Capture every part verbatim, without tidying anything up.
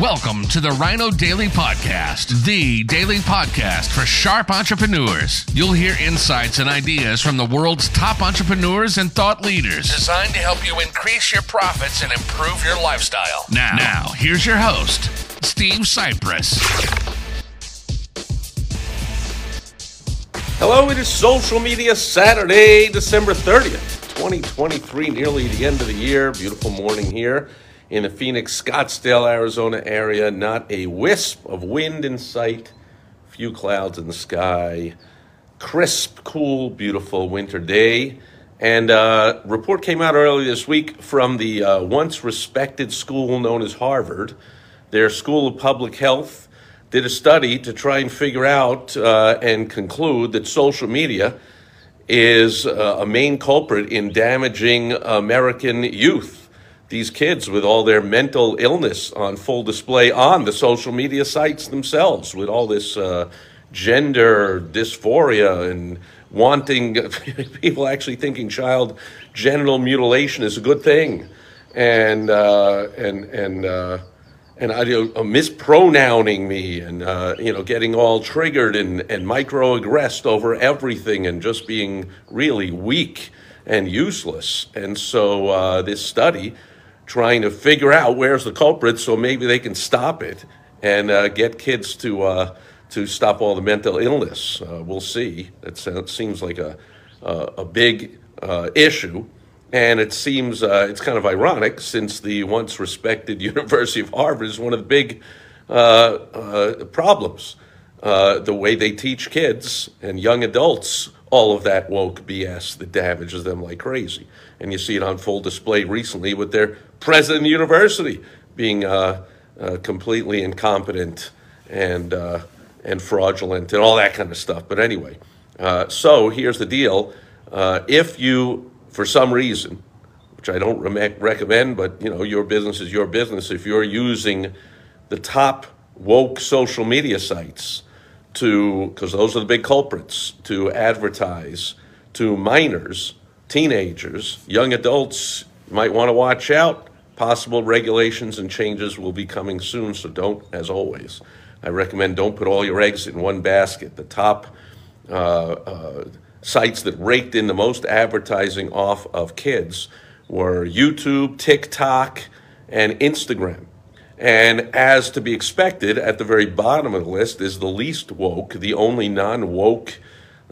Welcome to the Rhino Daily Podcast, the daily podcast for sharp entrepreneurs. You'll hear insights and ideas from the world's top entrepreneurs and thought leaders, designed to help you increase your profits and improve your lifestyle. Now, now here's your host, Steve Cypress. Hello, it is Social Media Saturday, December thirtieth, twenty twenty-three, nearly the end of the year. Beautiful morning here in the Phoenix, Scottsdale, Arizona area. Not a wisp of wind in sight. Few clouds in the sky. Crisp, cool, beautiful winter day. And uh, a report came out earlier this week from the uh, once respected school known as Harvard. Their School of Public Health did a study to try and figure out uh, and conclude that social media is uh, a main culprit in damaging American youth. These kids with all their mental illness on full display on the social media sites themselves, with all this uh, gender dysphoria and wanting, people actually thinking child genital mutilation is a good thing, and uh, and and uh, and I, uh, mispronouncing me, and uh, you know, getting all triggered and and microaggressed over everything, and just being really weak and useless. And so uh, this study, trying to figure out where's the culprit so maybe they can stop it and uh, get kids to uh, to stop all the mental illness. Uh, we'll see. It seems like a, uh, a big uh, issue. And it seems uh, it's kind of ironic, since the once respected University of Harvard is one of the big uh, uh, problems. Uh, the way they teach kids and young adults all of that woke B S that damages them like crazy. And you see it on full display recently with their president of the university being uh, uh, completely incompetent and uh, and fraudulent and all that kind of stuff. But anyway, uh, so here's the deal. Uh, if you, for some reason, which I don't re- recommend, but you know, your business is your business, if you're using the top woke social media sites to, because those are the big culprits, to advertise to minors, teenagers, young adults, you might want to watch out. Possible regulations and changes will be coming soon, so don't, as always, I recommend don't put all your eggs in one basket. The top uh, uh, sites that raked in the most advertising off of kids were YouTube, TikTok, and Instagram. And as to be expected, at the very bottom of the list is the least woke, the only non-woke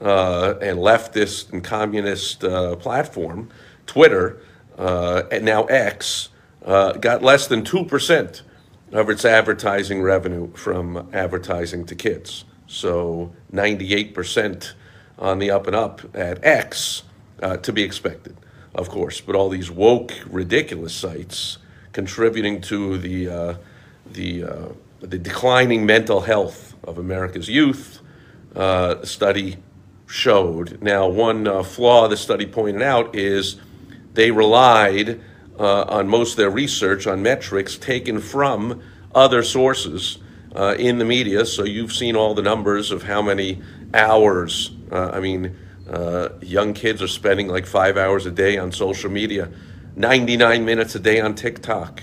uh, and leftist and communist uh, platform, Twitter, uh, and now X, uh, got less than two percent of its advertising revenue from advertising to kids. So ninety-eight percent on the up and up at X, uh, to be expected, of course. But all these woke, ridiculous sites contributing to the uh, the uh, the declining mental health of America's youth, uh, the study showed. Now, one uh, flaw the study pointed out is they relied uh, on most of their research on metrics taken from other sources uh, in the media. So you've seen all the numbers of how many hours. Uh, I mean, uh, young kids are spending like five hours a day on social media. ninety-nine minutes a day on TikTok,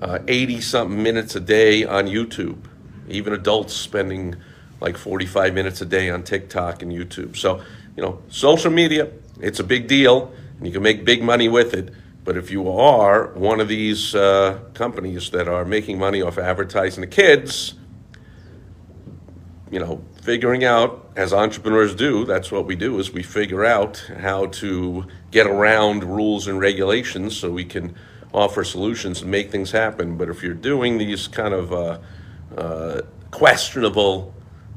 uh, eighty-something minutes a day on YouTube. Even adults spending like forty-five minutes a day on TikTok and YouTube. So, you know, social media, it's a big deal, and you can make big money with it. But if you are one of these uh, companies that are making money off advertising to kids, you know, figuring out, as entrepreneurs do, that's what we do, is we figure out how to get around rules and regulations so we can offer solutions and make things happen. But if you're doing these kind of uh, uh, questionable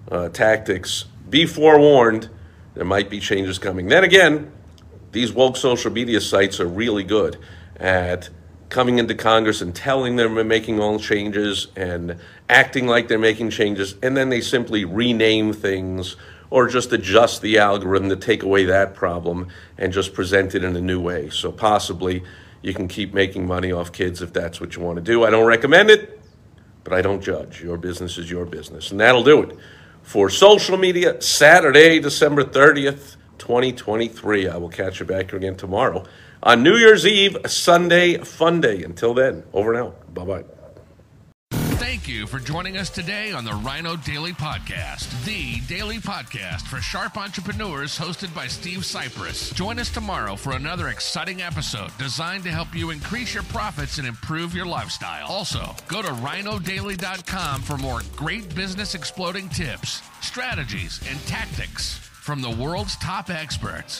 uh, tactics, be forewarned, there might be changes coming. Then again, these woke social media sites are really good at coming into Congress and telling them they're making all changes and acting like they're making changes, and then they simply rename things or just adjust the algorithm to take away that problem and just present it in a new way. So possibly you can keep making money off kids if that's what you want to do. I don't recommend it, but I don't judge. Your business is your business. And that'll do it for Social Media Saturday, December thirtieth, twenty twenty-three. I will catch you back again tomorrow on New Year's Eve, Sunday Fun Day. Until then, over and out. Bye-bye. Thank you for joining us today on the Rhino Daily Podcast, the daily podcast for sharp entrepreneurs hosted by Steve Cypress. Join us tomorrow for another exciting episode designed to help you increase your profits and improve your lifestyle. Also, go to rhino daily dot com for more great business exploding tips, strategies, and tactics from the world's top experts.